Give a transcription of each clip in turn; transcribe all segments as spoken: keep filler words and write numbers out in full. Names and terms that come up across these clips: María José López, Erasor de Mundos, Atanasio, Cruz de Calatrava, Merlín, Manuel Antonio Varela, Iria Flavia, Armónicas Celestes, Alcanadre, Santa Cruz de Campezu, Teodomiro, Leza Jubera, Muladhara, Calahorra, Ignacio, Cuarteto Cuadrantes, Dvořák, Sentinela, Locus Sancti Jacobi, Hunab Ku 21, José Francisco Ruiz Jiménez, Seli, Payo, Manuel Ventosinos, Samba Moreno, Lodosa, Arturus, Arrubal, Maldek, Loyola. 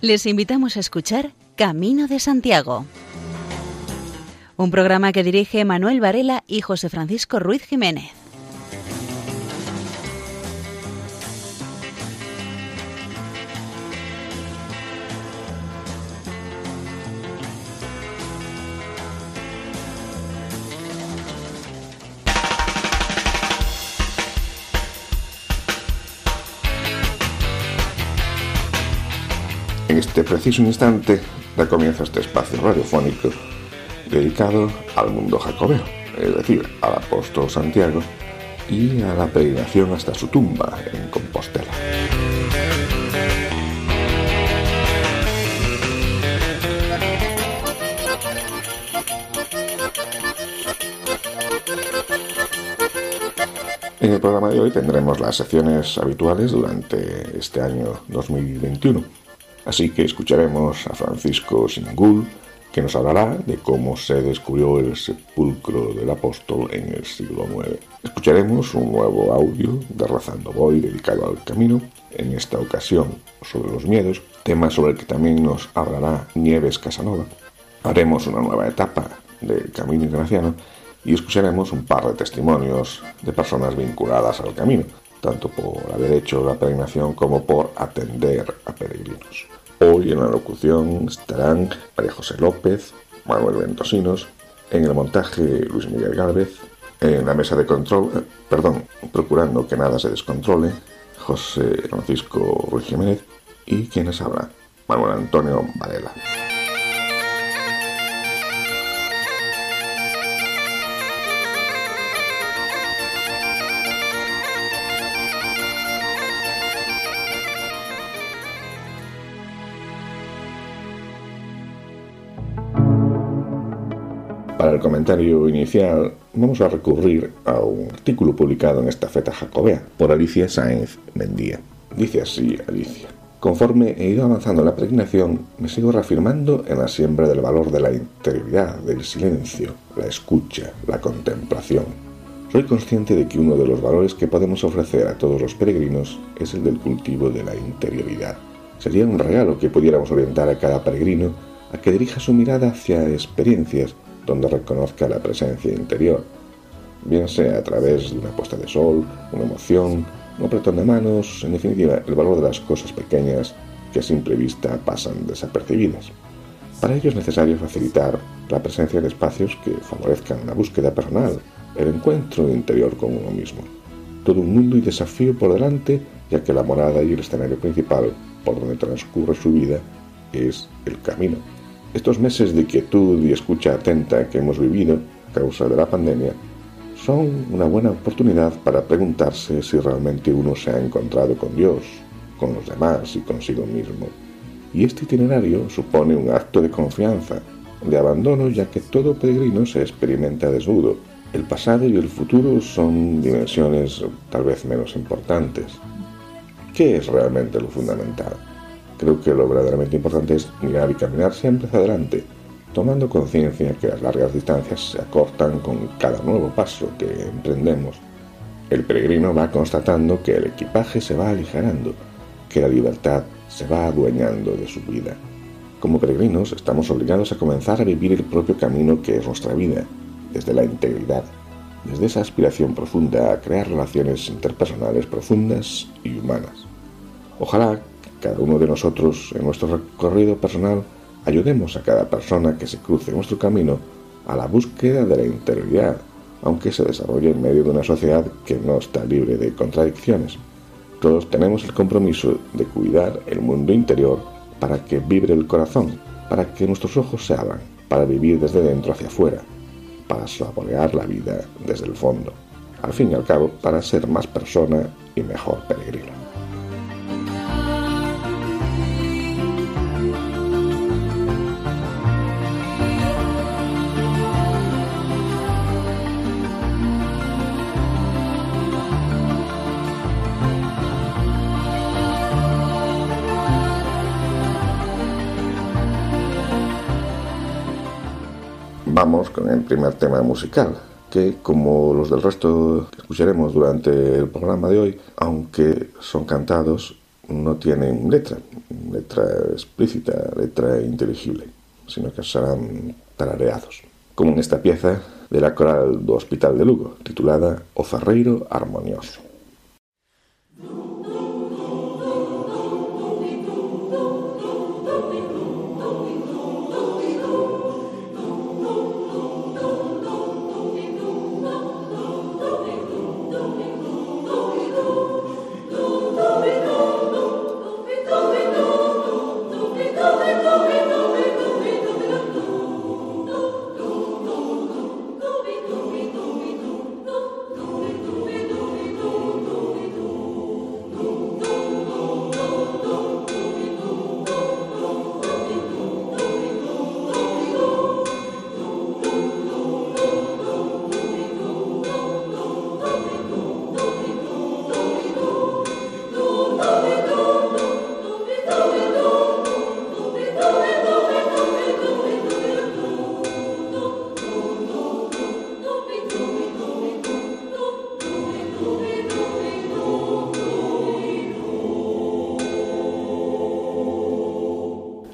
Les invitamos a escuchar Camino de Santiago, un programa que dirige Manuel Varela y José Francisco Ruiz Jiménez. En este preciso instante da comienzo este espacio radiofónico dedicado al mundo jacobeo, es decir, al apóstol Santiago y a la peregrinación hasta su tumba en Compostela. En el programa de hoy tendremos las secciones habituales durante este año dos mil veintiuno. Así que escucharemos a Francisco Singul, que nos hablará de cómo se descubrió el sepulcro del apóstol en el siglo noveno. Escucharemos un nuevo audio de Razando Boy dedicado al camino, en esta ocasión sobre los miedos, tema sobre el que también nos hablará Nieves Casanova. Haremos una nueva etapa del camino ignaciano y escucharemos un par de testimonios de personas vinculadas al camino, tanto por haber hecho la peregrinación como por atender a peregrinos. Hoy en la locución estarán María José López, Manuel Ventosinos, en el montaje Luis Miguel Gálvez, en la mesa de control, eh, perdón, procurando que nada se descontrole, José Francisco Ruiz Jiménez y quienes habla, Manuel Antonio Varela. Para el comentario inicial vamos a recurrir a un artículo publicado en Estafeta jacobea por Alicia Sáenz Mendía. Dice así Alicia: conforme he ido avanzando en la peregrinación, me sigo reafirmando en la siembra del valor de la interioridad, del silencio, la escucha, la contemplación. Soy consciente de que uno de los valores que podemos ofrecer a todos los peregrinos es el del cultivo de la interioridad. Sería un regalo que pudiéramos orientar a cada peregrino a que dirija su mirada hacia experiencias donde reconozca la presencia interior, bien sea a través de una puesta de sol, una emoción, un apretón de manos, en definitiva, el valor de las cosas pequeñas que a simple vista pasan desapercibidas. Para ello es necesario facilitar la presencia de espacios que favorezcan la búsqueda personal, el encuentro interior con uno mismo. Todo un mundo y desafío por delante, ya que la morada y el escenario principal por donde transcurre su vida es el camino. Estos meses de quietud y escucha atenta que hemos vivido a causa de la pandemia son una buena oportunidad para preguntarse si realmente uno se ha encontrado con Dios, con los demás y consigo mismo. Y este itinerario supone un acto de confianza, de abandono, ya que todo peregrino se experimenta desnudo. El pasado y el futuro son dimensiones tal vez menos importantes. ¿Qué es realmente lo fundamental? Creo que lo verdaderamente importante es mirar y caminar siempre hacia adelante, tomando conciencia que las largas distancias se acortan con cada nuevo paso que emprendemos. El peregrino va constatando que el equipaje se va aligerando, que la libertad se va adueñando de su vida. Como peregrinos estamos obligados a comenzar a vivir el propio camino que es nuestra vida, desde la integridad, desde esa aspiración profunda a crear relaciones interpersonales profundas y humanas. Ojalá cada uno de nosotros, en nuestro recorrido personal, ayudemos a cada persona que se cruce nuestro camino a la búsqueda de la interioridad, aunque se desarrolle en medio de una sociedad que no está libre de contradicciones. Todos tenemos el compromiso de cuidar el mundo interior para que vibre el corazón, para que nuestros ojos se abran, para vivir desde dentro hacia afuera, para saborear la vida desde el fondo. Al fin y al cabo, para ser más persona y mejor peregrino. Vamos con el primer tema musical, que como los del resto que escucharemos durante el programa de hoy, aunque son cantados, no tienen letra, letra explícita, letra inteligible, sino que serán tarareados, como en esta pieza de la coral do Hospital de Lugo, titulada O Ferreiro Harmonioso.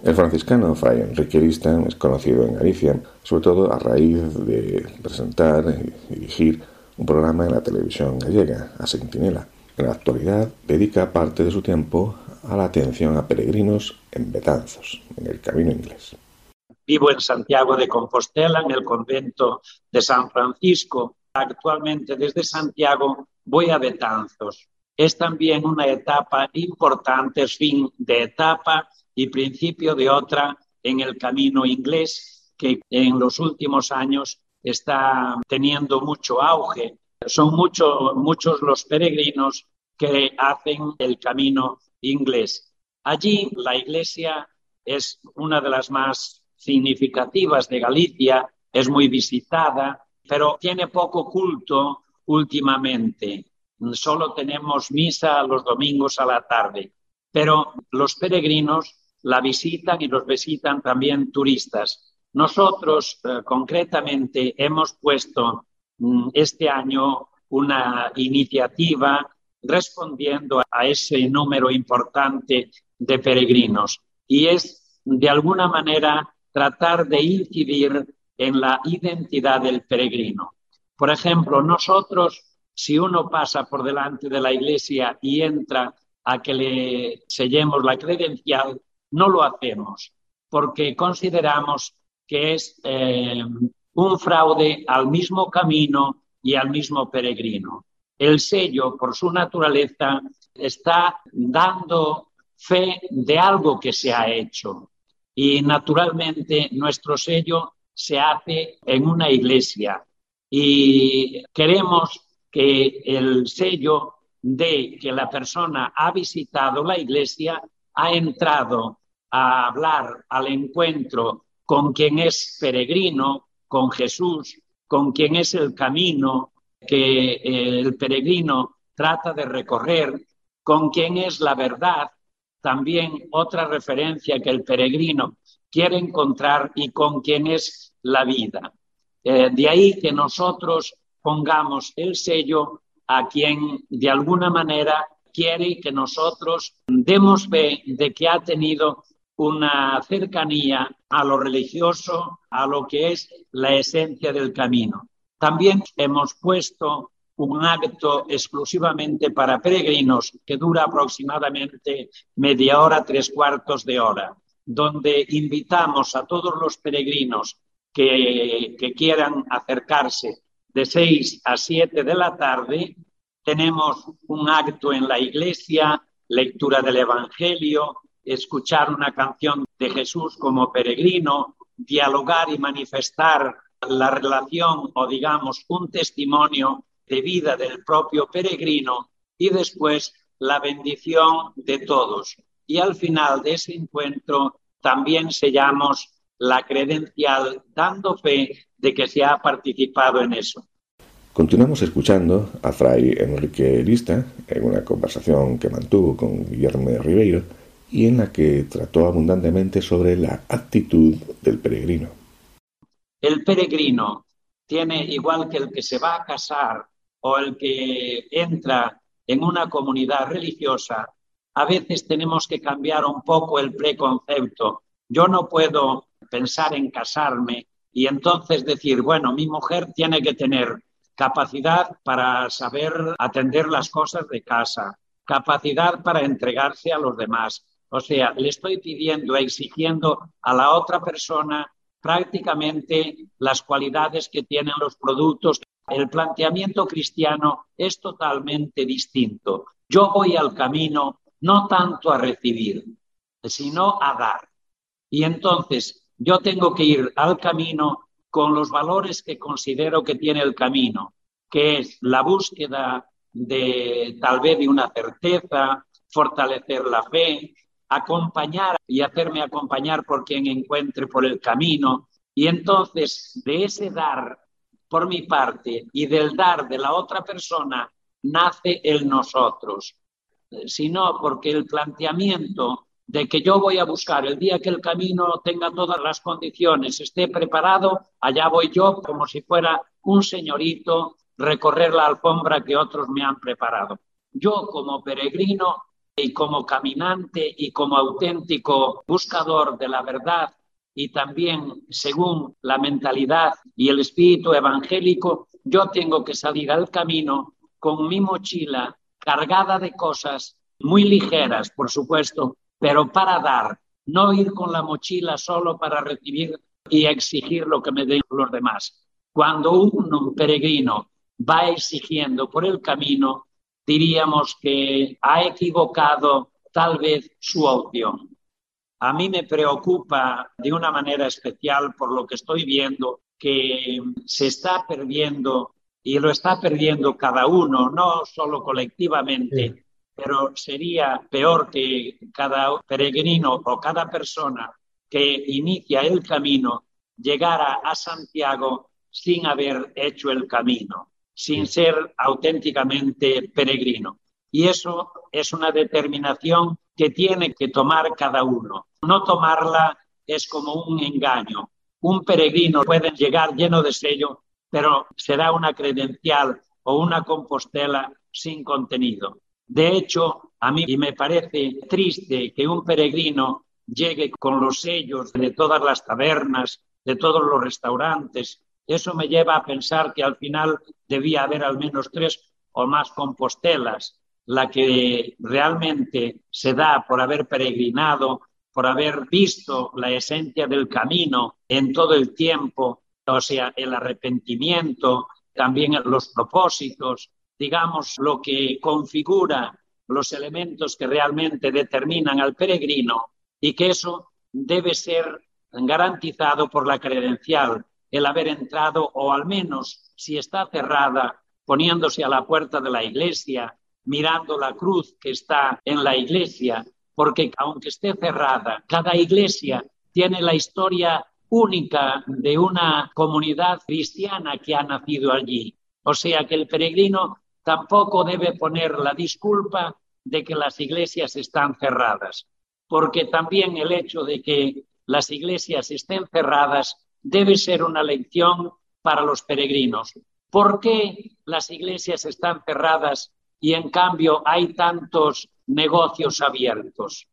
El franciscano Fray Enrique Aristán es conocido en Galicia, sobre todo a raíz de presentar y dirigir un programa en la televisión gallega, A Sentinela. En la actualidad dedica parte de su tiempo a la atención a peregrinos en Betanzos, en el Camino Inglés. Vivo en Santiago de Compostela, en el convento de San Francisco. Actualmente desde Santiago voy a Betanzos. Es también una etapa importante, es fin de etapa y principio de otra en el Camino Inglés, que en los últimos años está teniendo mucho auge. Son mucho, muchos los peregrinos que hacen el Camino Inglés. Allí la iglesia es una de las más significativas de Galicia, es muy visitada, pero tiene poco culto últimamente. Solo tenemos misa los domingos a la tarde, pero los peregrinos la visitan y los visitan también turistas. Nosotros, eh, concretamente, hemos puesto mm, este año una iniciativa respondiendo a ese número importante de peregrinos y es, de alguna manera, tratar de incidir en la identidad del peregrino. Por ejemplo, nosotros, si uno pasa por delante de la iglesia y entra a que le sellemos la credencial, no lo hacemos, porque consideramos que es eh, un fraude al mismo camino y al mismo peregrino. El sello, por su naturaleza, está dando fe de algo que se ha hecho. Y, naturalmente, nuestro sello se hace en una iglesia. Y queremos que el sello de que la persona ha visitado la iglesia, ha entrado a hablar al encuentro con quien es peregrino, con Jesús, con quien es el camino que el peregrino trata de recorrer, con quien es la verdad, también otra referencia que el peregrino quiere encontrar y con quien es la vida. Eh, de ahí que nosotros pongamos el sello a quien de alguna manera quiere que nosotros demos fe de que ha tenido una cercanía a lo religioso, a lo que es la esencia del camino. También hemos puesto un acto exclusivamente para peregrinos que dura aproximadamente media hora, tres cuartos de hora, donde invitamos a todos los peregrinos que, que quieran acercarse de seis a siete de la tarde. Tenemos un acto en la iglesia, lectura del Evangelio, escuchar una canción de Jesús como peregrino, dialogar y manifestar la relación o, digamos, un testimonio de vida del propio peregrino y después la bendición de todos. Y al final de ese encuentro también sellamos la credencial dando fe de que se ha participado en eso. Continuamos escuchando a Fray Enrique Aristán en una conversación que mantuvo con Guillermo Ribeiro y en la que trató abundantemente sobre la actitud del peregrino. El peregrino tiene, igual que el que se va a casar o el que entra en una comunidad religiosa, a veces tenemos que cambiar un poco el preconcepto. Yo no puedo pensar en casarme y entonces decir, bueno, mi mujer tiene que tener capacidad para saber atender las cosas de casa, capacidad para entregarse a los demás. O sea, le estoy pidiendo, exigiendo a la otra persona prácticamente las cualidades que tienen los productos. El planteamiento cristiano es totalmente distinto. Yo voy al camino no tanto a recibir, sino a dar. Y entonces yo tengo que ir al camino con los valores que considero que tiene el camino, que es la búsqueda de tal vez de una certeza, fortalecer la fe, acompañar y hacerme acompañar por quien encuentre por el camino. Y entonces de ese dar por mi parte y del dar de la otra persona nace el nosotros, sino porque el planteamiento de que yo voy a buscar el día que el camino tenga todas las condiciones, esté preparado, allá voy yo como si fuera un señorito recorrer la alfombra que otros me han preparado. Yo como peregrino y como caminante y como auténtico buscador de la verdad y también según la mentalidad y el espíritu evangélico, yo tengo que salir al camino con mi mochila cargada de cosas muy ligeras, por supuesto, pero para dar, no ir con la mochila solo para recibir y exigir lo que me den los demás. Cuando un peregrino va exigiendo por el camino, diríamos que ha equivocado tal vez su opción. A mí me preocupa de una manera especial por lo que estoy viendo, que se está perdiendo, y lo está perdiendo cada uno, no solo colectivamente, sí. Pero sería peor que cada peregrino o cada persona que inicia el camino llegara a Santiago sin haber hecho el camino, sin ser auténticamente peregrino. Y eso es una determinación que tiene que tomar cada uno. No tomarla es como un engaño. Un peregrino puede llegar lleno de sello, pero será una credencial o una compostela sin contenido. De hecho, a mí me parece triste que un peregrino llegue con los sellos de todas las tabernas, de todos los restaurantes. Eso me lleva a pensar que al final debía haber al menos tres o más compostelas, la que realmente se da por haber peregrinado, por haber visto la esencia del camino en todo el tiempo, o sea, el arrepentimiento, también los propósitos, digamos, lo que configura los elementos que realmente determinan al peregrino, y que eso debe ser garantizado por la credencial, el haber entrado, o al menos, si está cerrada, poniéndose a la puerta de la iglesia, mirando la cruz que está en la iglesia, porque aunque esté cerrada, cada iglesia tiene la historia única de una comunidad cristiana que ha nacido allí. O sea que el peregrino tampoco debe poner la disculpa de que las iglesias están cerradas, porque también el hecho de que las iglesias estén cerradas debe ser una lección para los peregrinos. ¿Por qué las iglesias están cerradas y en cambio hay tantos negocios abiertos?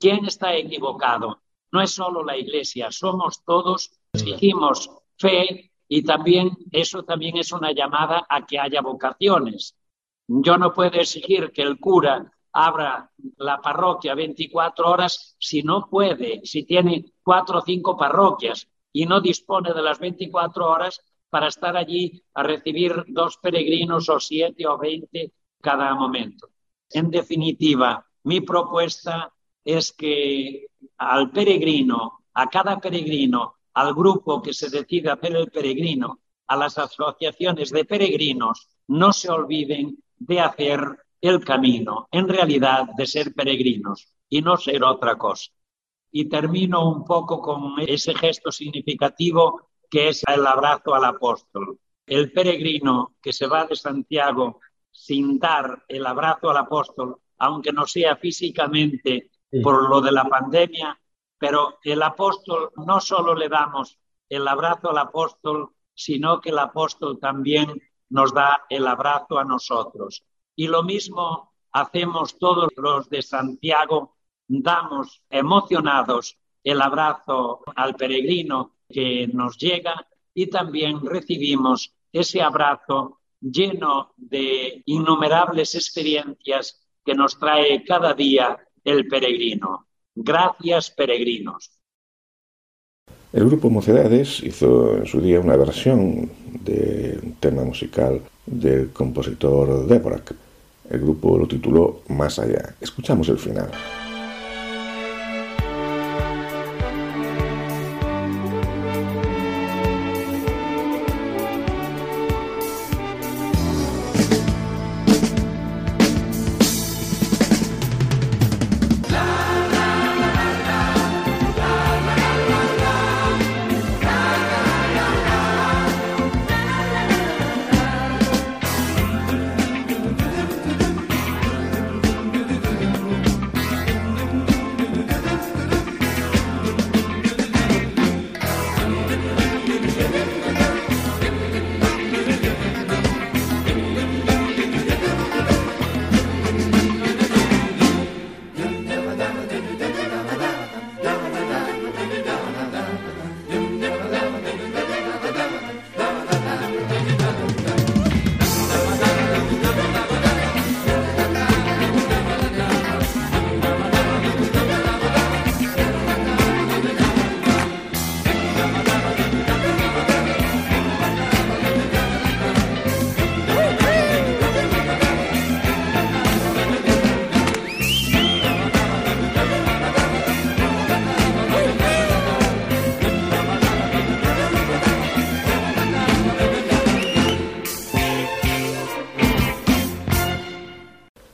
¿Quién está equivocado? No es solo la iglesia, somos todos, exigimos fe. Y también eso también es una llamada a que haya vocaciones. Yo no puedo exigir que el cura abra la parroquia veinticuatro horas si no puede, si tiene cuatro o cinco parroquias y no dispone de las veinticuatro horas para estar allí a recibir dos peregrinos o siete o veinte cada momento. En definitiva, mi propuesta es que al peregrino, a cada peregrino, al grupo que se decida hacer el peregrino, a las asociaciones de peregrinos, no se olviden de hacer el camino, en realidad de ser peregrinos y no ser otra cosa. Y termino un poco con ese gesto significativo que es el abrazo al apóstol. El peregrino que se va de Santiago sin dar el abrazo al apóstol, aunque no sea físicamente por lo de la pandemia, pero el apóstol, no solo le damos el abrazo al apóstol, sino que el apóstol también nos da el abrazo a nosotros. Y lo mismo hacemos todos los de Santiago, damos emocionados el abrazo al peregrino que nos llega y también recibimos ese abrazo lleno de innumerables experiencias que nos trae cada día el peregrino. Gracias, peregrinos. El grupo Mocedades hizo en su día una versión de un tema musical del compositor Dvořák. El grupo lo tituló Más allá. Escuchamos el final.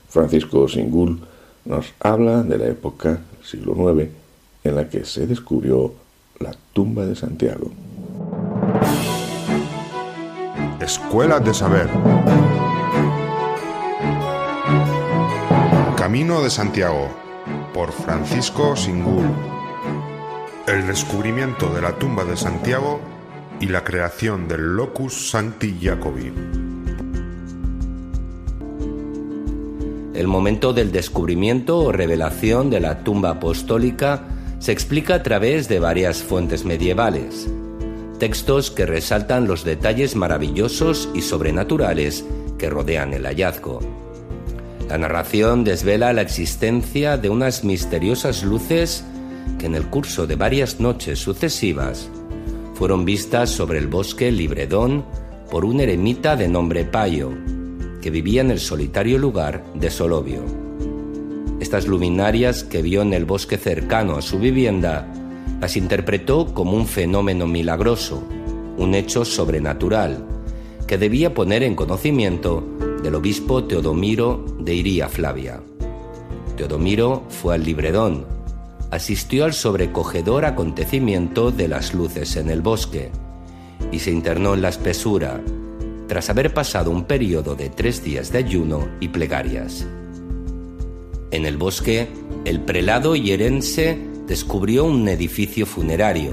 Francisco Singul nos habla de la época, siglo noveno, en la que se descubrió la tumba de Santiago. Escuela de Saber. Camino de Santiago, por Francisco Singul. El descubrimiento de la tumba de Santiago y la creación del Locus Sancti Jacobi. El momento del descubrimiento o revelación de la tumba apostólica se explica a través de varias fuentes medievales, textos que resaltan los detalles maravillosos y sobrenaturales que rodean el hallazgo. La narración desvela la existencia de unas misteriosas luces que en el curso de varias noches sucesivas fueron vistas sobre el bosque Libredón por un eremita de nombre Payo, que vivía en el solitario lugar de Solovio. Estas luminarias que vio en el bosque cercano a su vivienda las interpretó como un fenómeno milagroso, un hecho sobrenatural, que debía poner en conocimiento del obispo Teodomiro de Iria Flavia. Teodomiro fue al Libredón, asistió al sobrecogedor acontecimiento de las luces en el bosque y se internó en la espesura, tras haber pasado un periodo de tres días de ayuno y plegarias. En el bosque, el prelado hierense descubrió un edificio funerario,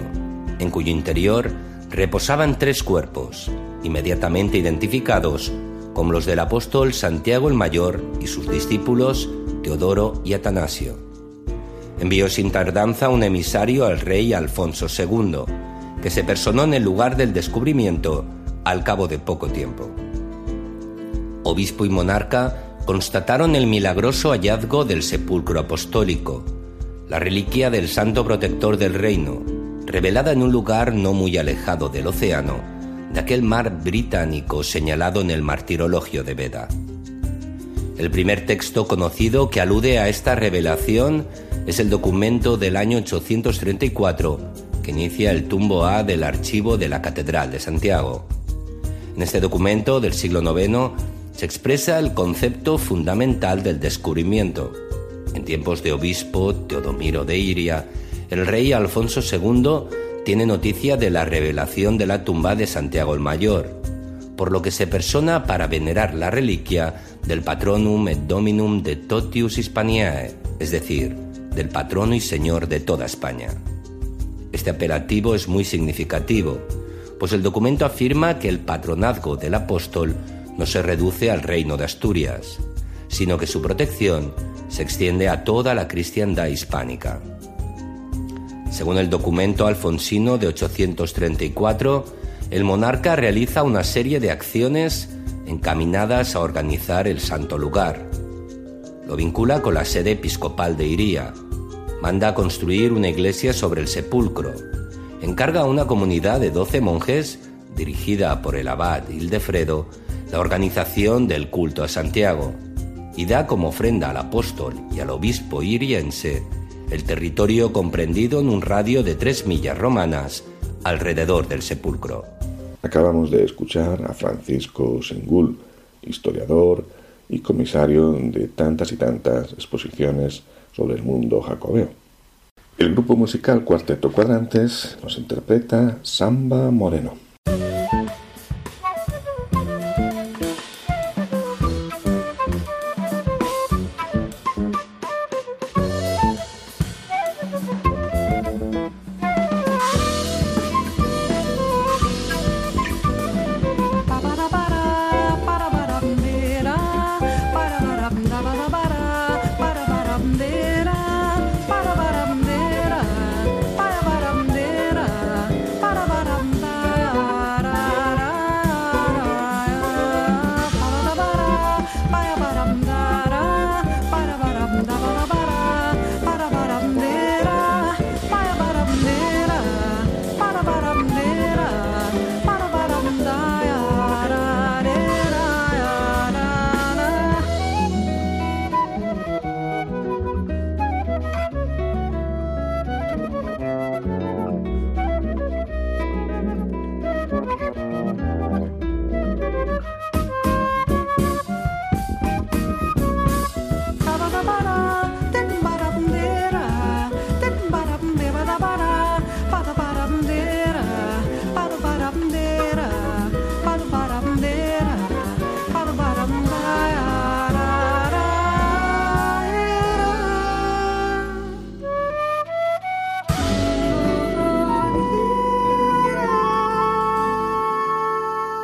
en cuyo interior reposaban tres cuerpos, inmediatamente identificados como los del apóstol Santiago el Mayor y sus discípulos Teodoro y Atanasio. Envió sin tardanza un emisario al rey Alfonso segundo, que se personó en el lugar del descubrimiento al cabo de poco tiempo. Obispo y monarca constataron el milagroso hallazgo del sepulcro apostólico, la reliquia del santo protector del reino, revelada en un lugar no muy alejado del océano, de aquel mar británico señalado en el martirologio de Beda. El primer texto conocido que alude a esta revelación es el documento del año ochocientos treinta y cuatro, que inicia el tumbo A del archivo de la Catedral de Santiago. En este documento del siglo noveno se expresa el concepto fundamental del descubrimiento. En tiempos de obispo Teodomiro de Iria, el rey Alfonso segundo tiene noticia de la revelación de la tumba de Santiago el Mayor, por lo que se persona para venerar la reliquia del patronum et dominum de totius Hispaniae, es decir, del patrono y señor de toda España. Este apelativo es muy significativo, pues el documento afirma que el patronazgo del apóstol no se reduce al reino de Asturias, sino que su protección se extiende a toda la cristiandad hispánica. Según el documento alfonsino de ochocientos treinta y cuatro, el monarca realiza una serie de acciones encaminadas a organizar el santo lugar. Lo vincula con la sede episcopal de Iría, manda a construir una iglesia sobre el sepulcro, encarga a una comunidad de doce monjes, dirigida por el abad Ildefredo, la organización del culto a Santiago, y da como ofrenda al apóstol y al obispo iriense el territorio comprendido en un radio de tres millas romanas alrededor del sepulcro. Acabamos de escuchar a Francisco Singul, historiador y comisario de tantas y tantas exposiciones sobre el mundo jacobeo. El grupo musical Cuarteto Cuadrantes nos interpreta Samba Moreno.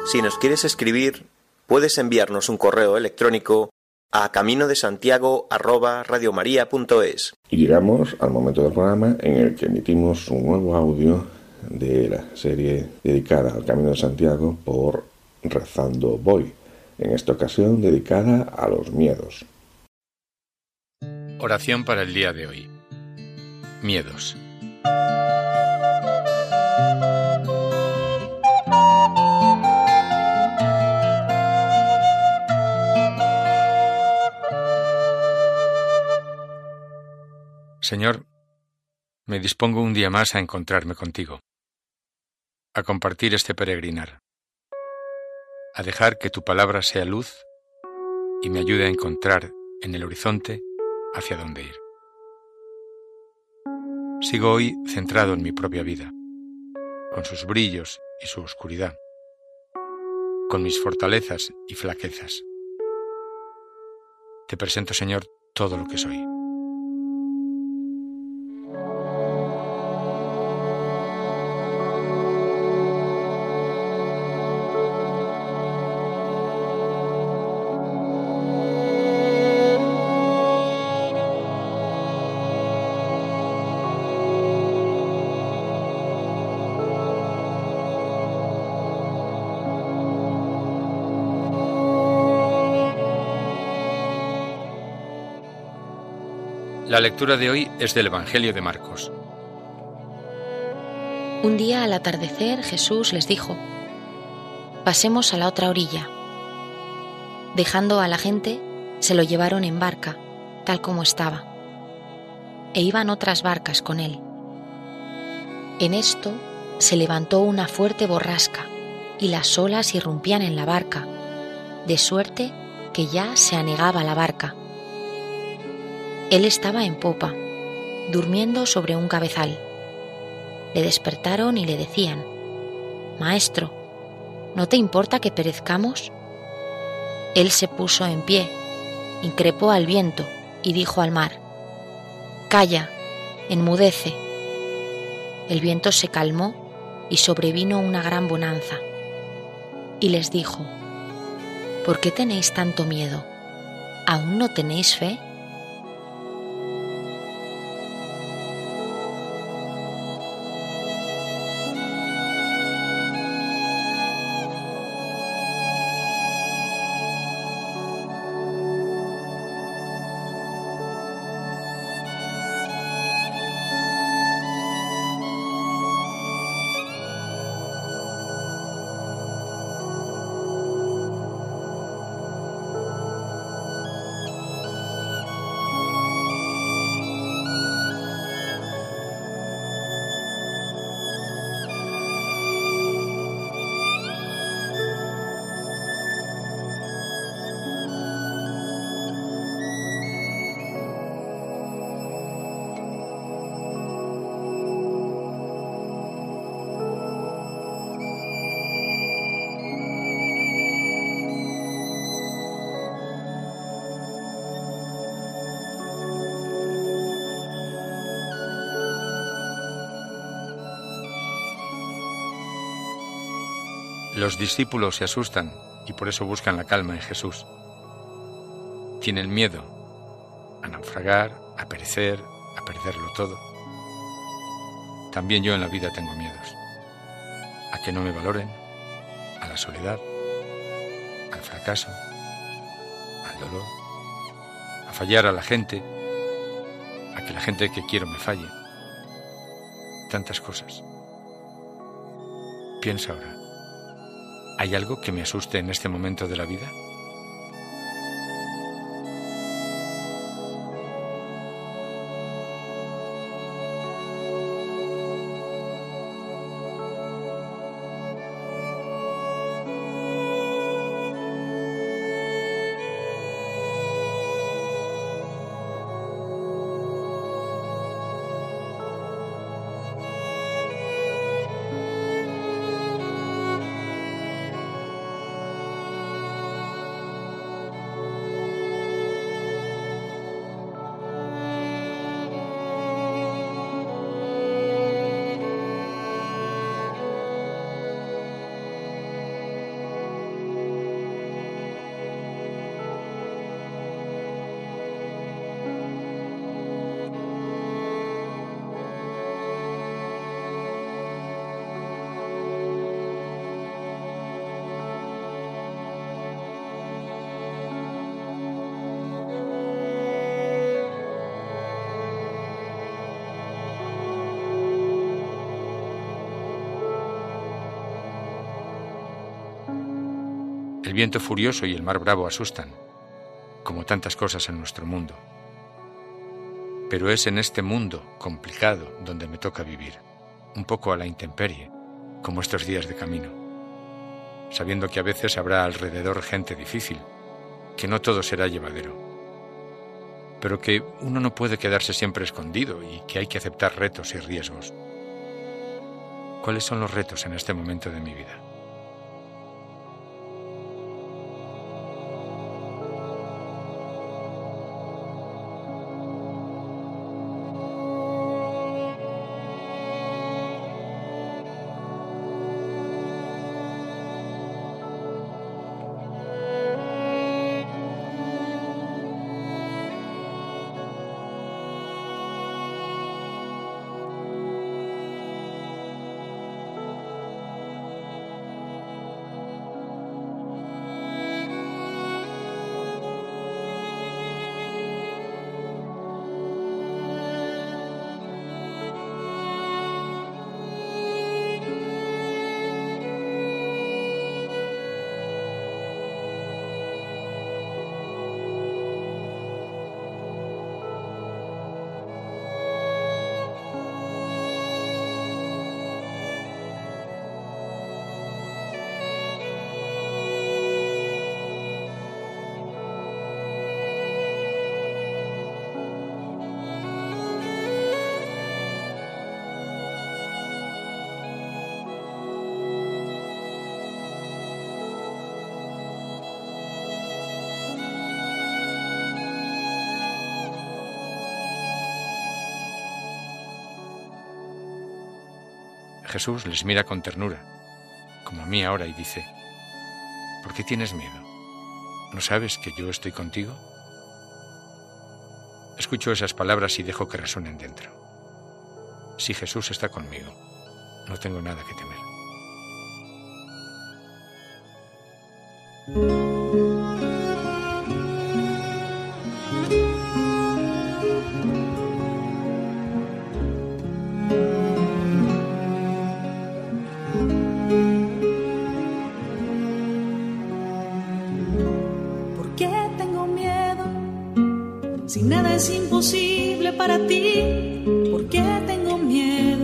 Si nos quieres escribir, puedes enviarnos un correo electrónico a camino de santiago arroba radiomaria punto es. Y llegamos al momento del programa en el que emitimos un nuevo audio de la serie dedicada al Camino de Santiago por Rezando Voy, en esta ocasión dedicada a los miedos. Oración para el día de hoy. Miedos. Señor, me dispongo un día más a encontrarme contigo, a compartir este peregrinar, a dejar que tu palabra sea luz y me ayude a encontrar en el horizonte hacia dónde ir. Sigo hoy centrado en mi propia vida, con sus brillos y su oscuridad, con mis fortalezas y flaquezas. Te presento, Señor, todo lo que soy. La lectura de hoy es del Evangelio de Marcos. Un día al atardecer Jesús les dijo: pasemos a la otra orilla. Dejando a la gente, se lo llevaron en barca, tal como estaba, e iban otras barcas con él. En esto se levantó una fuerte borrasca, y las olas irrumpían en la barca, de suerte que ya se anegaba la barca. Él estaba en popa, durmiendo sobre un cabezal. Le despertaron y le decían: Maestro, ¿no te importa que perezcamos? Él se puso en pie, increpó al viento y dijo al mar: Calla, enmudece. El viento se calmó y sobrevino una gran bonanza. Y les dijo: ¿Por qué tenéis tanto miedo? ¿Aún no tenéis fe? Los discípulos se asustan y por eso buscan la calma en Jesús. Tienen miedo a naufragar, a perecer, a perderlo todo. También yo en la vida tengo miedos. A que no me valoren, a la soledad, al fracaso, al dolor, a fallar a la gente, a que la gente que quiero me falle. Tantas cosas. Piensa ahora. ¿Hay algo que me asuste en este momento de la vida? El viento furioso y el mar bravo asustan, como tantas cosas en nuestro mundo. Pero es en este mundo complicado donde me toca vivir, un poco a la intemperie, como estos días de camino, sabiendo que a veces habrá alrededor gente difícil, que no todo será llevadero, pero que uno no puede quedarse siempre escondido y que hay que aceptar retos y riesgos. ¿Cuáles son los retos en este momento de mi vida? Jesús les mira con ternura, como a mí ahora, y dice: ¿Por qué tienes miedo? ¿No sabes que yo estoy contigo? Escucho esas palabras y dejo que resuenen dentro. Si Jesús está conmigo, no tengo nada que temer. Si nada es imposible para ti, ¿por qué tengo miedo?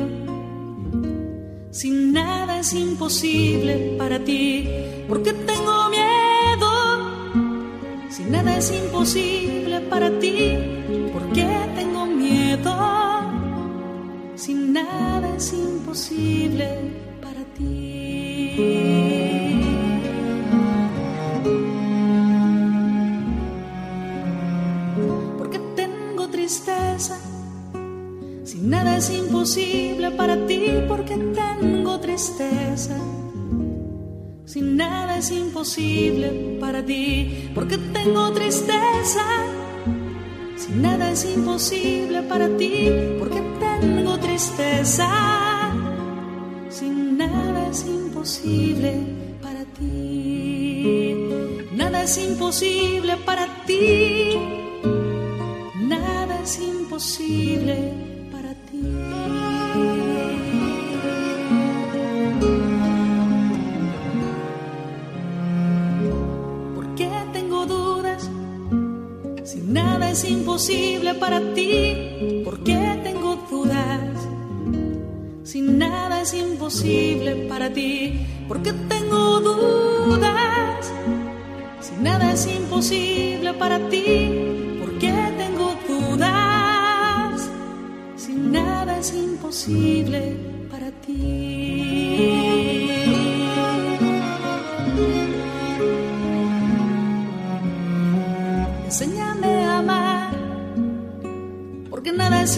Si nada es imposible para ti, ¿por qué tengo miedo? Si nada es imposible para ti, ¿por qué tengo miedo? Si nada es imposible para ti. Si nada es imposible para ti, ¿por qué tengo tristeza? Si nada es imposible para ti, ¿por qué tengo tristeza? Si nada es imposible para ti, ¿por qué tengo tristeza? Si nada es imposible para ti, nada es imposible para ti. Es imposible para ti. ¿Por qué tengo dudas? Si nada es imposible para ti, ¿por qué tengo dudas? Si nada es imposible para ti, ¿por qué tengo dudas? Si nada es imposible para ti, ¿por qué tengo dudas? Si nada es imposible para ti. Enséñame a amar, porque nada es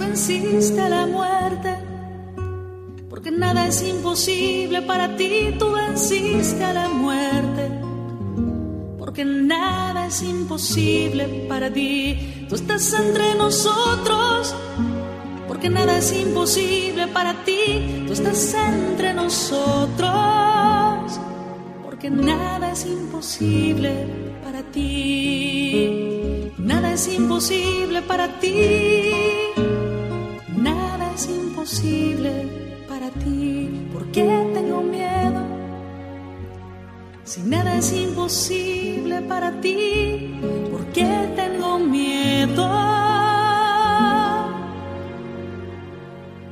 Venciste a la muerte, porque nada es imposible para ti. Tú venciste a la muerte, porque nada es imposible para ti. Tú estás entre nosotros, porque nada es imposible para ti. Tú estás entre nosotros, porque nada es imposible para ti. Nada es imposible para ti. Es imposible para ti, ¿por qué tengo miedo? Si nada es imposible para ti, ¿por qué tengo miedo?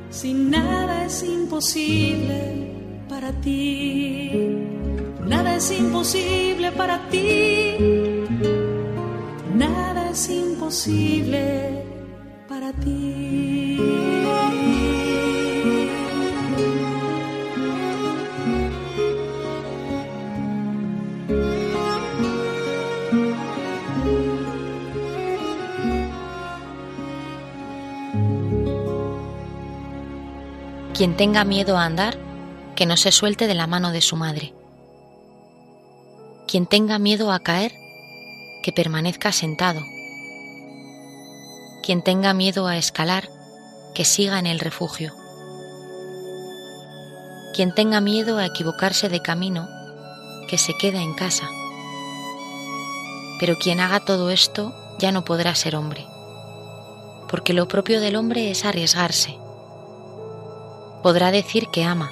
Si nada es imposible para ti, nada es imposible para ti, nada es imposible para ti. Quien tenga miedo a andar, que no se suelte de la mano de su madre. Quien tenga miedo a caer, que permanezca sentado. Quien tenga miedo a escalar, que siga en el refugio. Quien tenga miedo a equivocarse de camino, que se queda en casa. Pero quien haga todo esto ya no podrá ser hombre, porque lo propio del hombre es arriesgarse. Podrá decir que ama,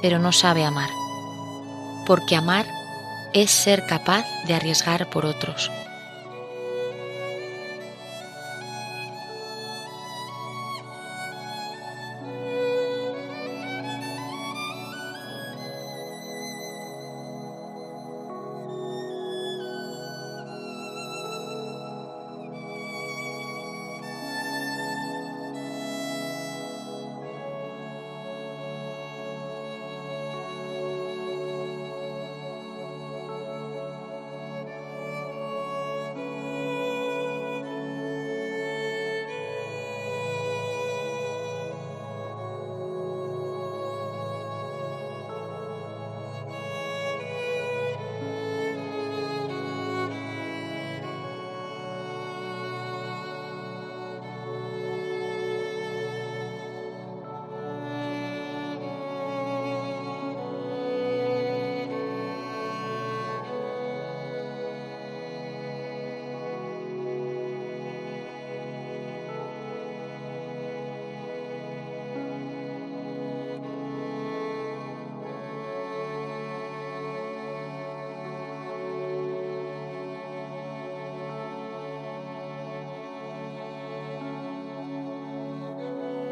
pero no sabe amar, porque amar es ser capaz de arriesgar por otros.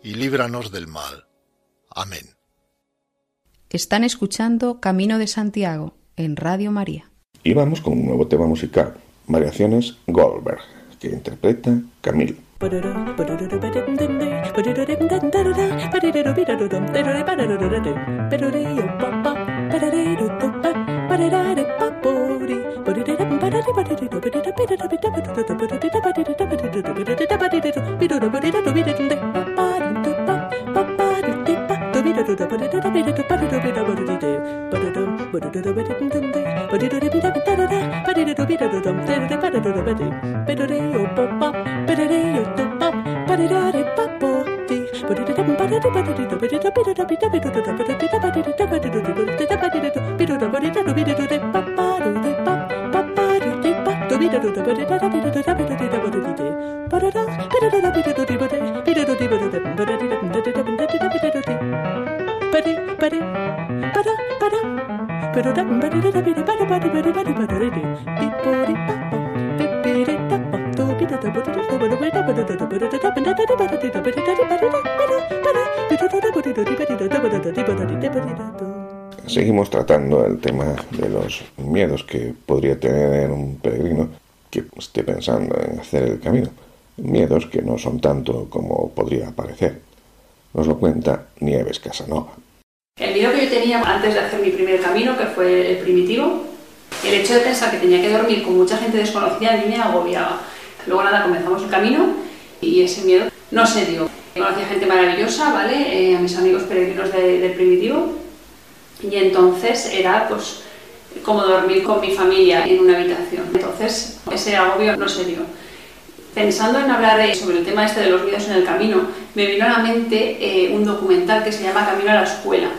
y líbranos del mal. Amén. Están escuchando Camino de Santiago en Radio María. Y vamos con un nuevo tema musical, Variaciones Goldberg, que interpreta Camilo. Seguimos tratando el tema de los miedos que podría tener un peregrino que esté pensando en hacer el camino. Miedos que no son tanto como podría parecer. Nos lo cuenta Nieves Casanova. El miedo que yo tenía antes de hacer mi primer camino, que fue el primitivo, el hecho de pensar que tenía que dormir con mucha gente desconocida, a mí me agobiaba. Luego nada, comenzamos el camino y ese miedo no se dio. Conocí gente maravillosa, ¿vale? Eh, a mis amigos peregrinos de, del primitivo. Y entonces era pues como dormir con mi familia en una habitación. Entonces ese agobio no se dio. Pensando en hablar de, sobre el tema este de los miedos en el camino, me vino a la mente eh, un documental que se llama Camino a la Escuela.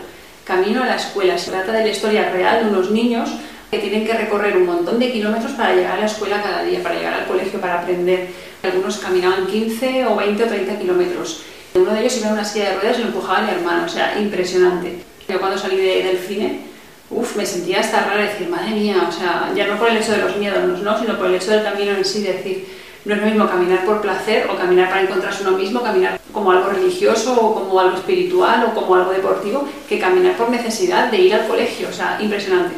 Camino a la Escuela se trata de la historia real de unos niños que tienen que recorrer un montón de kilómetros para llegar a la escuela cada día, para llegar al colegio, para aprender. Algunos caminaban quince o veinte o treinta kilómetros. Uno de ellos iba en una silla de ruedas y lo empujaba a mi hermano, o sea, impresionante. Yo cuando salí de, del cine, uff, me sentía hasta rara, decir, madre mía, o sea, ya no por el hecho de los miedos, no, sino por el hecho del camino en sí, decir, no es lo mismo caminar por placer o caminar para encontrarse uno mismo, caminar como algo religioso o como algo espiritual o como algo deportivo, que caminar por necesidad de ir al colegio, o sea, impresionante.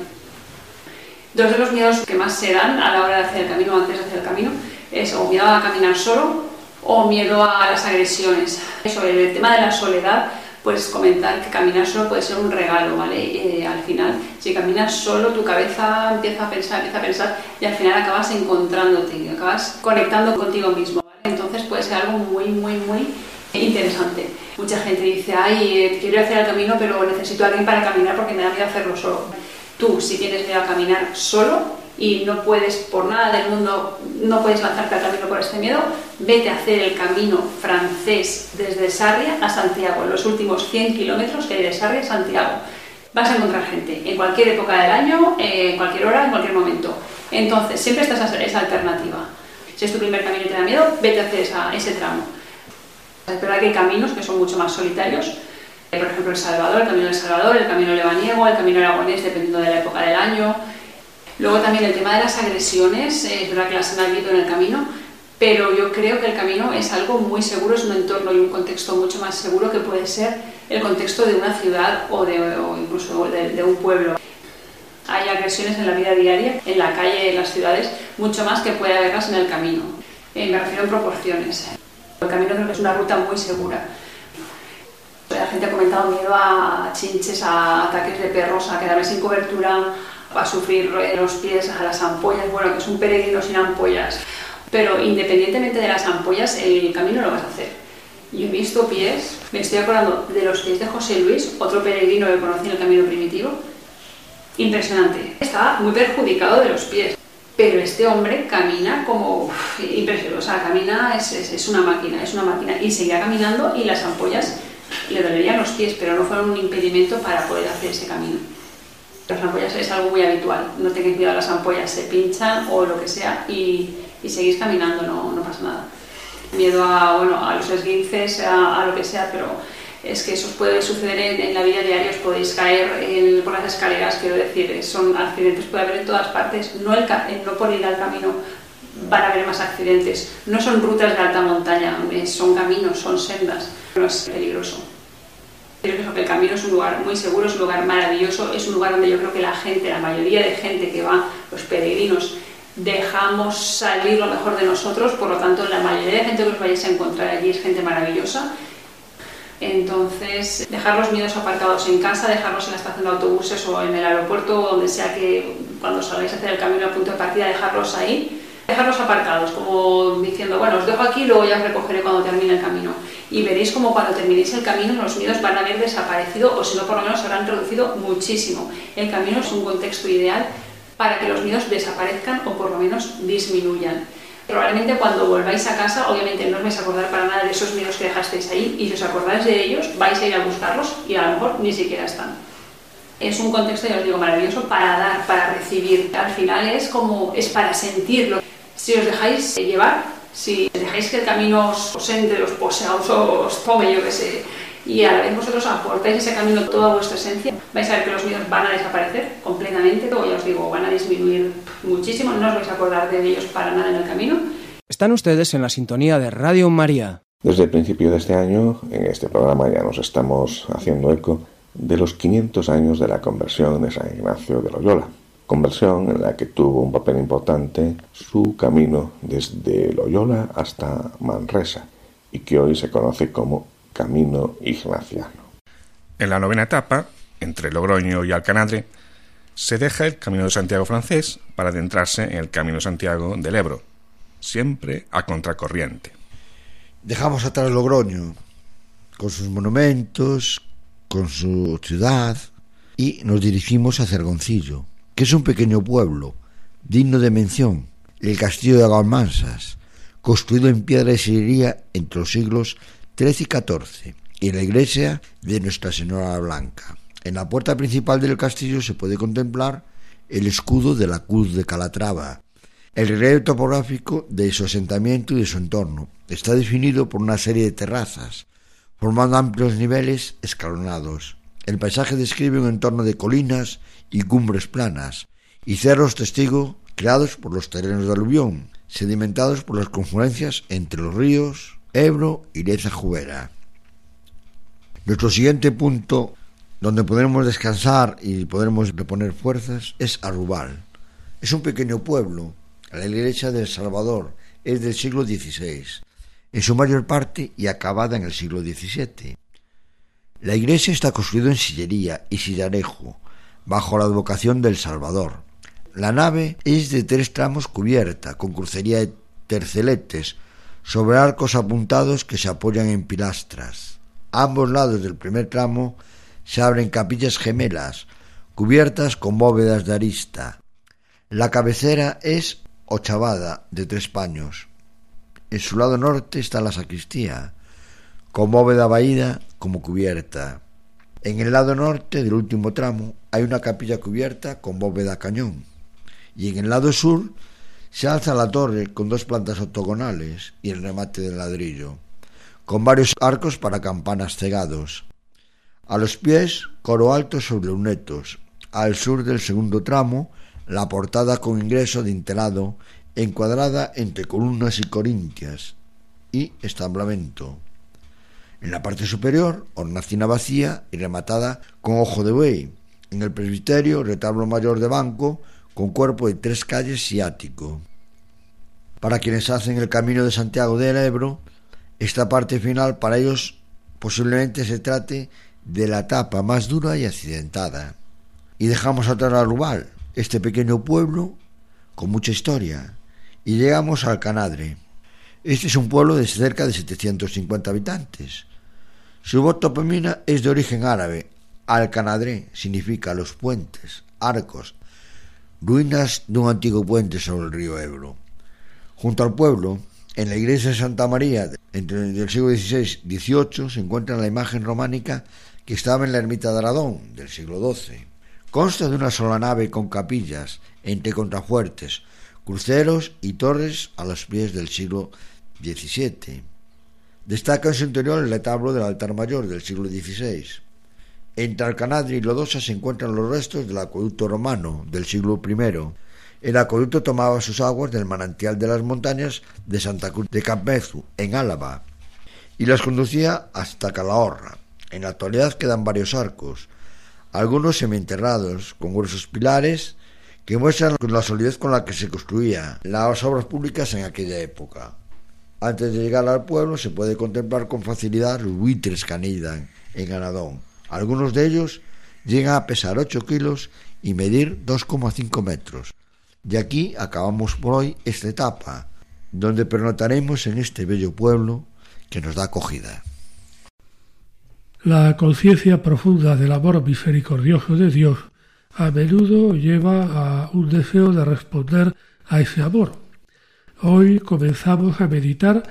Dos de los miedos que más se dan a la hora de hacer el camino, antes de hacer el camino, es o miedo a caminar solo o miedo a las agresiones. Sobre el tema de la soledad, pues comentar que caminar solo puede ser un regalo, ¿vale? Eh, al final, si caminas solo, tu cabeza empieza a pensar, empieza a pensar y al final acabas encontrándote, y acabas conectando contigo mismo, ¿vale? Entonces puede ser algo muy, muy, muy interesante. Mucha gente dice, ay, quiero hacer el camino, pero necesito a alguien para caminar porque me da miedo hacerlo solo. Tú, si tienes miedo a caminar solo y no puedes por nada del mundo, no puedes lanzarte al camino por este miedo, vete a hacer el camino francés desde Sarria a Santiago, los últimos cien kilómetros que hay de Sarria a Santiago. Vas a encontrar gente en cualquier época del año, en cualquier hora, en cualquier momento. Entonces, siempre está esa, esa alternativa. Si es tu primer camino y te da miedo, vete a hacer esa, ese tramo. Es verdad que hay caminos que son mucho más solitarios, por ejemplo El Salvador, el Camino del Salvador, el Camino Lebaniego, el Camino Aragonés, dependiendo de la época del año. Luego también el tema de las agresiones, es verdad que las han habido en el camino, pero yo creo que el camino es algo muy seguro, es un entorno y un contexto mucho más seguro que puede ser el contexto de una ciudad o, de, o incluso de, de un pueblo. Hay agresiones en la vida diaria, en la calle, en las ciudades, mucho más que puede haberlas en el camino. Eh, me refiero en proporciones. El camino creo que es una ruta muy segura. La gente ha comentado miedo a chinches, a ataques de perros, a quedarme sin cobertura, a sufrir los pies, a las ampollas, bueno, que es un peregrino sin ampollas. Pero independientemente de las ampollas, el camino lo vas a hacer. Yo he visto pies, me estoy acordando de los pies de José Luis, otro peregrino que conocí en el camino primitivo. Impresionante. Estaba muy perjudicado de los pies. Pero este hombre camina como uff, impresionante, o sea, camina, es, es, es una máquina, es una máquina. Y seguía caminando y las ampollas le dolerían los pies, pero no fueron un impedimento para poder hacer ese camino. Las ampollas es algo muy habitual, no tengáis miedo a las ampollas, se pinchan o lo que sea y, y seguís caminando, no, no pasa nada. Miedo a, bueno, a los esguinces, a, a lo que sea, pero es que eso os puede suceder en, en la vida diaria, os podéis caer en, por las escaleras, quiero decir, son accidentes, puede haber en todas partes, no, el, no por ir al camino van a haber más accidentes, no son rutas de alta montaña, son caminos, son sendas, no es peligroso. Creo que el camino es un lugar muy seguro, es un lugar maravilloso, es un lugar donde yo creo que la gente, la mayoría de gente que va, los peregrinos, dejamos salir lo mejor de nosotros, por lo tanto la mayoría de gente que os vayáis a encontrar allí es gente maravillosa. Entonces, dejar los miedos aparcados en casa, dejarlos en la estación de autobuses o en el aeropuerto o donde sea que cuando salgáis a hacer el camino al punto de partida, dejarlos ahí. Dejarlos aparcados, como diciendo, bueno, os dejo aquí y luego ya os recogeré cuando termine el camino. Y veréis como cuando terminéis el camino los miedos van a haber desaparecido o si no por lo menos se habrán reducido muchísimo. El camino es un contexto ideal para que los miedos desaparezcan o por lo menos disminuyan. Probablemente cuando volváis a casa, obviamente no os vais a acordar para nada de esos miedos que dejasteis ahí y si os acordáis de ellos vais a ir a buscarlos y a lo mejor ni siquiera están. Es un contexto, ya os digo, maravilloso para dar, para recibir. Al final es como, es para sentirlo. Si os dejáis llevar, si dejáis que el camino os, os entre, os posea, os, os tome, yo que sé, y a la vez vosotros aportáis ese camino toda vuestra esencia, vais a ver que los miedos van a desaparecer completamente, o ya os digo, van a disminuir muchísimo, no os vais a acordar de ellos para nada en el camino. Están ustedes en la sintonía de Radio María. Desde el principio de este año, en este programa ya nos estamos haciendo eco de los quinientos años de la conversión de San Ignacio de Loyola. Conversión en la que tuvo un papel importante su camino desde Loyola hasta Manresa y que hoy se conoce como Camino Ignaciano. En la novena etapa, entre Logroño y Alcanadre, se deja el Camino de Santiago francés para adentrarse en el Camino de Santiago del Ebro, siempre a contracorriente. Dejamos atrás Logroño, con sus monumentos, con su ciudad, y nos dirigimos a Cergoncillo, que es un pequeño pueblo, digno de mención, el castillo de Galmansas, construido en piedra y sillería entre los siglos trece y catorce, y la iglesia de Nuestra Señora Blanca. En la puerta principal del castillo se puede contemplar el escudo de la Cruz de Calatrava. El relieve topográfico de su asentamiento y de su entorno está definido por una serie de terrazas, formando amplios niveles escalonados. El paisaje describe un entorno de colinas y cumbres planas y cerros testigo creados por los terrenos de aluvión, sedimentados por las confluencias entre los ríos Ebro y Leza Jubera. Nuestro siguiente punto donde podremos descansar y podremos reponer fuerzas es Arrubal. Es un pequeño pueblo, la iglesia del Salvador es del siglo dieciséis, en su mayor parte y acabada en el siglo diecisiete. La iglesia está construida en sillería y sillarejo, bajo la advocación del Salvador. La nave es de tres tramos cubierta, con crucería de terceletes, sobre arcos apuntados que se apoyan en pilastras. A ambos lados del primer tramo se abren capillas gemelas, cubiertas con bóvedas de arista. La cabecera es ochavada, de tres paños. En su lado norte está la sacristía, con bóveda vaída como cubierta. En el lado norte del último tramo hay una capilla cubierta con bóveda cañón. Y en el lado sur se alza la torre con dos plantas octogonales y el remate de ladrillo, con varios arcos para campanas cegados. A los pies, coro alto sobre lunetos. Al sur del segundo tramo, la portada con ingreso dintelado, encuadrada entre columnas y corintias y establamento. En la parte superior, hornacina vacía y rematada con ojo de buey. En el presbiterio, retablo mayor de banco con cuerpo de tres calles y ático. Para quienes hacen el Camino de Santiago del Ebro, esta parte final para ellos posiblemente se trate de la etapa más dura y accidentada. Y dejamos atrás a Rubal, este pequeño pueblo con mucha historia, y llegamos al Alcanadre. Este es un pueblo de cerca de setecientos cincuenta habitantes. Su voz toponimia es de origen árabe. Alcanadre significa los puentes, arcos, ruinas de un antiguo puente sobre el río Ebro. Junto al pueblo, en la iglesia de Santa María, entre el siglo dieciséis y dieciocho, se encuentra la imagen románica que estaba en la ermita de Aradón, del siglo doce. Consta de una sola nave con capillas, entre contrafuertes, cruceros y torres a los pies del siglo diecisiete. Destaca en su interior el retablo del altar mayor del siglo dieciséis. Entre Alcanadre y Lodosa se encuentran los restos del acueducto romano del siglo primero. El acueducto tomaba sus aguas del manantial de las montañas de Santa Cruz de Campezu, en Álava, y las conducía hasta Calahorra. En la actualidad quedan varios arcos, algunos semienterrados, con gruesos pilares que muestran la solidez con la que se construían las obras públicas en aquella época. Antes de llegar al pueblo se puede contemplar con facilidad los buitres que anidan en Aradón. Algunos de ellos llegan a pesar ocho kilos y medir dos coma cinco metros. Y aquí acabamos por hoy esta etapa, donde pernotaremos en este bello pueblo que nos da acogida. La conciencia profunda del amor misericordioso de Dios a menudo lleva a un deseo de responder a ese amor. Hoy comenzamos a meditar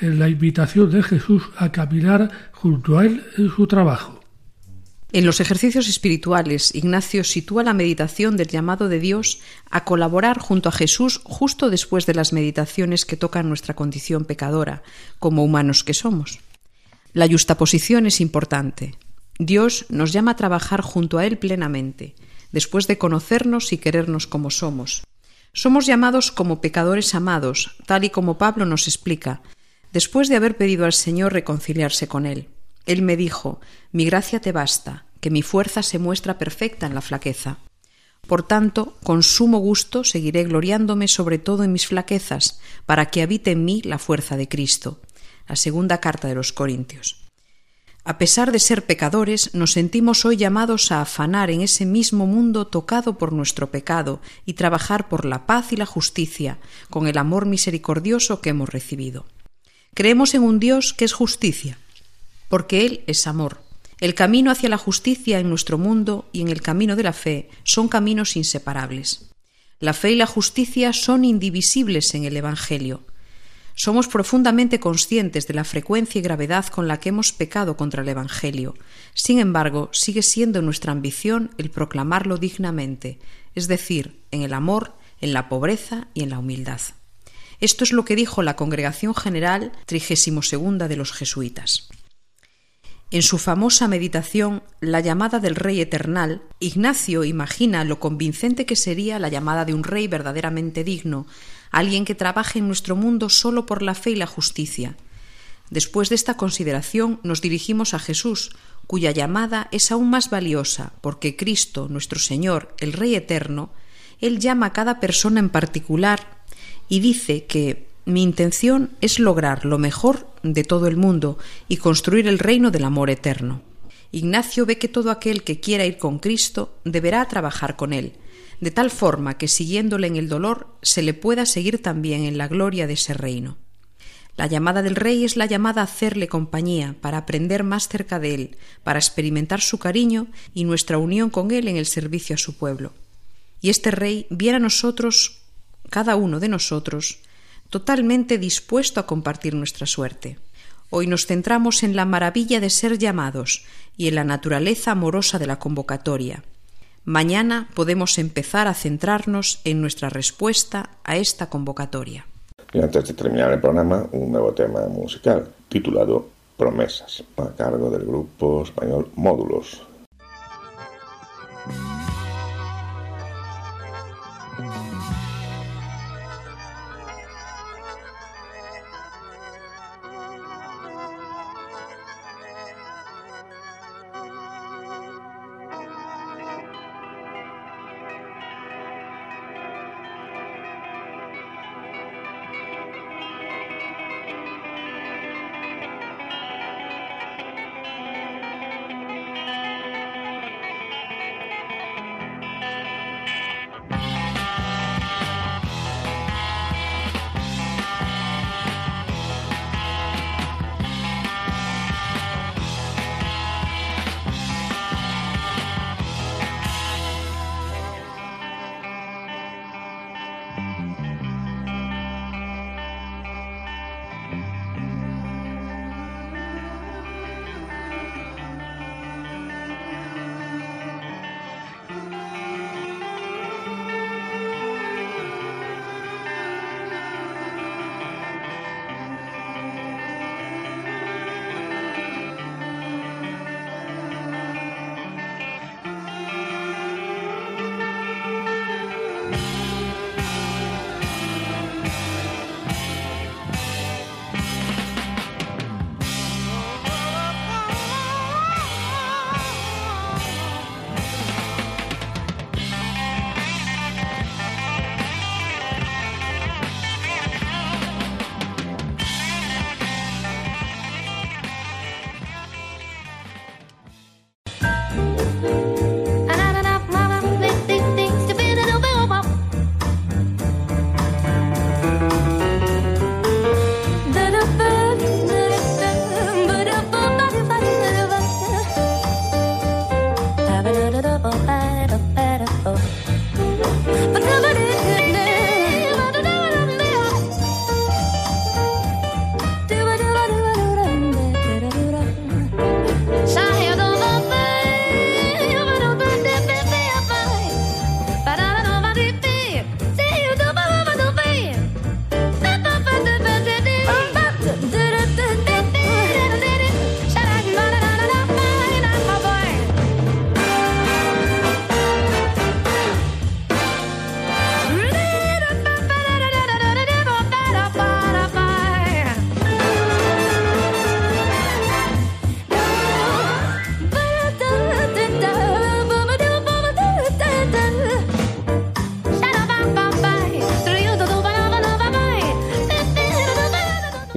en la invitación de Jesús a caminar junto a Él en su trabajo. En los ejercicios espirituales, Ignacio sitúa la meditación del llamado de Dios a colaborar junto a Jesús justo después de las meditaciones que tocan nuestra condición pecadora, como humanos que somos. La yuxtaposición es importante. Dios nos llama a trabajar junto a Él plenamente, después de conocernos y querernos como somos. Somos llamados como pecadores amados, tal y como Pablo nos explica, después de haber pedido al Señor reconciliarse con Él. Él me dijo: mi gracia te basta, que mi fuerza se muestra perfecta en la flaqueza. Por tanto, con sumo gusto seguiré gloriándome sobre todo en mis flaquezas, para que habite en mí la fuerza de Cristo. La segunda carta de los Corintios. A pesar de ser pecadores, nos sentimos hoy llamados a afanar en ese mismo mundo tocado por nuestro pecado y trabajar por la paz y la justicia, con el amor misericordioso que hemos recibido. Creemos en un Dios que es justicia, porque Él es amor. El camino hacia la justicia en nuestro mundo y en el camino de la fe son caminos inseparables. La fe y la justicia son indivisibles en el Evangelio. Somos profundamente conscientes de la frecuencia y gravedad con la que hemos pecado contra el Evangelio. Sin embargo, sigue siendo nuestra ambición el proclamarlo dignamente, es decir, en el amor, en la pobreza y en la humildad. Esto es lo que dijo la Congregación General trigésima segunda de los Jesuitas. En su famosa meditación, La llamada del Rey Eternal, Ignacio imagina lo convincente que sería la llamada de un rey verdaderamente digno, alguien que trabaje en nuestro mundo solo por la fe y la justicia. Después de esta consideración nos dirigimos a Jesús, cuya llamada es aún más valiosa, porque Cristo, nuestro Señor, el Rey Eterno, Él llama a cada persona en particular y dice que mi intención es lograr lo mejor de todo el mundo y construir el reino del amor eterno. Ignacio ve que todo aquel que quiera ir con Cristo deberá trabajar con él, de tal forma que siguiéndole en el dolor se le pueda seguir también en la gloria de ese reino. La llamada del rey es la llamada a hacerle compañía, para aprender más cerca de él, para experimentar su cariño y nuestra unión con él en el servicio a su pueblo. Y este rey viene a nosotros, cada uno de nosotros, totalmente dispuesto a compartir nuestra suerte. Hoy nos centramos en la maravilla de ser llamados y en la naturaleza amorosa de la convocatoria. Mañana podemos empezar a centrarnos en nuestra respuesta a esta convocatoria. Y antes de terminar el programa, un nuevo tema musical titulado Promesas, a cargo del grupo español Módulos.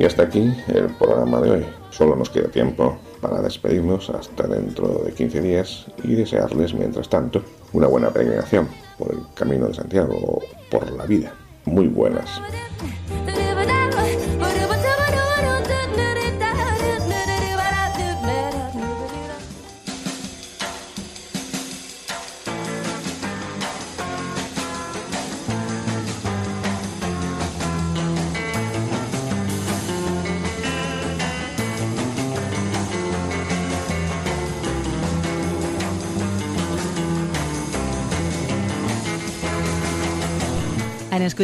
Hasta aquí el programa de hoy. Solo nos queda tiempo para despedirnos hasta dentro de quince días y desearles, mientras tanto, una buena peregrinación por el Camino de Santiago o por la vida. Muy buenas.